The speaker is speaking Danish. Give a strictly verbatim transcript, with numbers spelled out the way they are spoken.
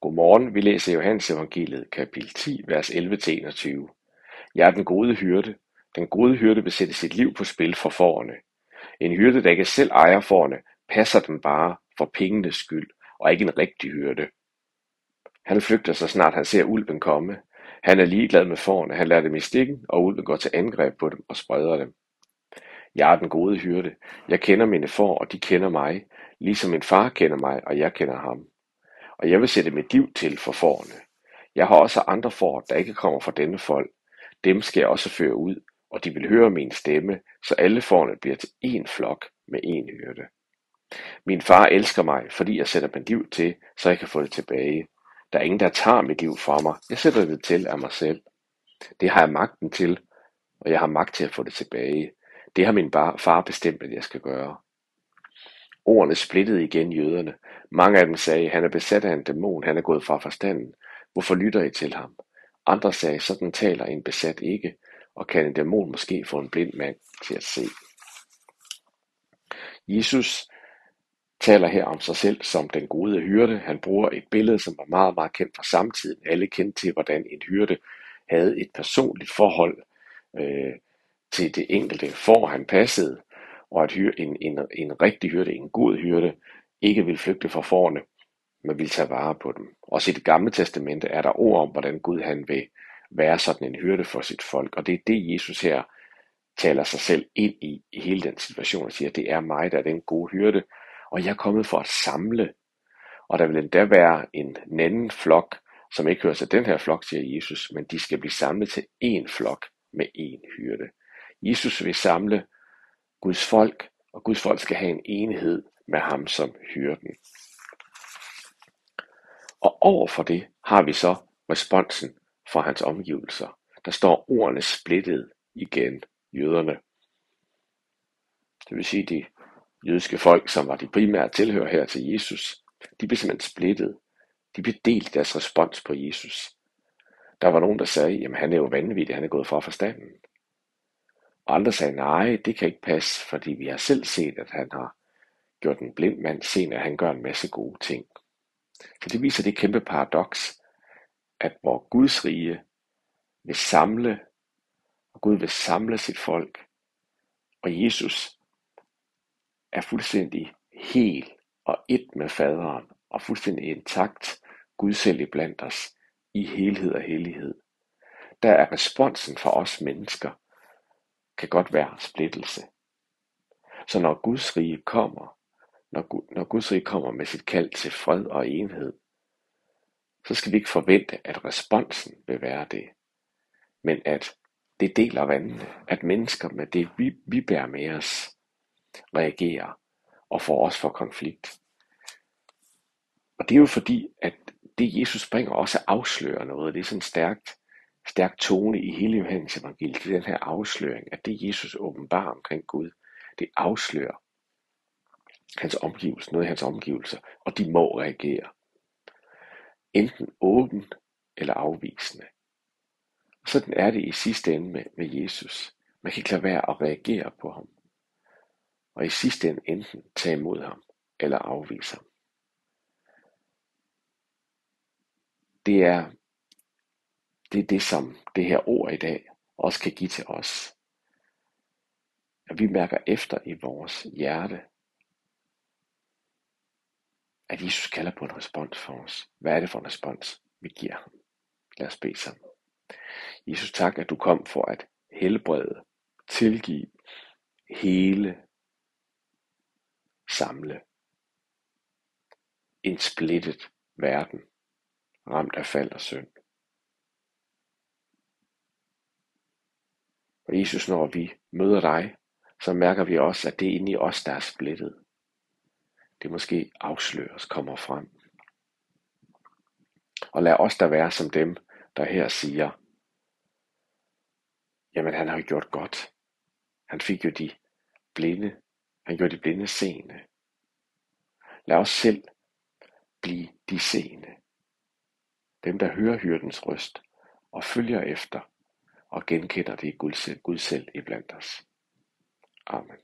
Godmorgen, vi læser Johannes Evangeliet, kapitel ti, vers elleve til enogtyve. Jeg er den gode hyrde. Den gode hyrde vil sætte sit liv på spil for fårene. En hyrde, der ikke selv ejer fårene, passer dem bare for pengenes skyld, og ikke en rigtig hyrde. Han flygter, så snart han ser ulven komme. Han er ligeglad med fårene, han lader dem i stikken, og ulven går til angreb på dem og spreder dem. Jeg er den gode hyrde. Jeg kender mine får, og de kender mig, ligesom min far kender mig, og jeg kender ham. Og jeg vil sætte mit liv til for fårene. Jeg har også andre får, der ikke kommer fra denne fold. Dem skal jeg også føre ud, og de vil høre min stemme, så alle fårene bliver til én flok med én hyrde. Min far elsker mig, fordi jeg sætter mit liv til, så jeg kan få det tilbage. Der er ingen, der tager mit liv fra mig. Jeg sætter det til af mig selv. Det har jeg magten til, og jeg har magt til at få det tilbage. Det har min far bestemt, at jeg skal gøre. Ordene splittede igen jøderne. Mange af dem sagde, han er besat af en dæmon, han er gået fra forstanden. Hvorfor lytter I til ham? Andre sagde, sådan taler en besat ikke, og kan en dæmon måske få en blind mand til at se. Jesus taler her om sig selv som den gode hyrde. Han bruger et billede, som var meget, meget kendt fra samtiden. Alle kendte til, hvordan en hyrde havde et personligt forhold øh, til det enkelte får, han passede. Og at en, en, en rigtig hyrde, en god hyrde, ikke vil flygte fra fårene, men vil tage vare på dem. Også i Det Gamle Testamente er der ord om, hvordan Gud han vil være sådan en hyrde for sit folk. Og det er det, Jesus her taler sig selv ind i, i hele den situation, og siger, det er mig, der er den gode hyrde, og jeg er kommet for at samle. Og der vil endda være en anden flok, som ikke hører til den her flok, siger Jesus, men de skal blive samlet til én flok med én hyrde. Jesus vil samle Guds folk, og Guds folk skal have en enhed med ham som hyrden. Og overfor det har vi så responsen fra hans omgivelser. Der står ordene splittet igen, jøderne. Det vil sige, de jødiske folk, som var de primære tilhører her til Jesus, de blev simpelthen splittet. De blev delt deres respons på Jesus. Der var nogen, der sagde, jamen han er jo vanvittig, han er gået fra forstanden. Og andre sagde, nej, det kan ikke passe, fordi vi har selv set, at han har gjort en blind mand sen, at han gør en masse gode ting. Så det viser det kæmpe paradoks, at hvor Guds rige vil samle, og Gud vil samle sit folk, og Jesus er fuldstændig hel og et med faderen, og fuldstændig intakt Gud selv iblandt os, i helhed og hellighed. Der er responsen for os mennesker, kan godt være splittelse. Så når Guds rige kommer, når, Gud, når Guds rige kommer med sit kald til fred og enhed, så skal vi ikke forvente, at responsen vil være det, men at det deler vandene, at mennesker med det, vi, vi bærer med os, reagerer og får os for konflikt. Og det er jo fordi, at det Jesus bringer også afslører noget, det er sådan stærkt, stærk tone i hele Johannes evangeliet, det er den her afsløring, at det Jesus åbenbarer omkring Gud, det afslører hans omgivelser, noget af hans omgivelser, og de må reagere. Enten åbent eller afvisende. Sådan er det i sidste ende med, med Jesus. Man kan ikke lade være at reagere på ham. Og i sidste ende enten tage imod ham eller afvise ham. Det er Det er det, som det her ord i dag også kan give til os. At vi mærker efter i vores hjerte, at Jesus kalder på en respons for os. Hvad er det for en respons, vi giver ham? Lad os bede sammen. Jesus, tak, at du kom for at helbrede, tilgive, hele, samle en splittet verden, ramt af fald og synd. Og Jesus, når vi møder dig, så mærker vi også, at det er inde i os, der er splittet. Det måske afsløres, kommer frem. Og lad os da være som dem, der her siger, jamen han har jo gjort godt. Han fik jo de blinde, han gjorde de blinde seende. Lad os selv blive de seende. Dem, der hører hyrdens røst og følger efter. Og genkender det Gud selv, Gud selv iblandt os. Amen.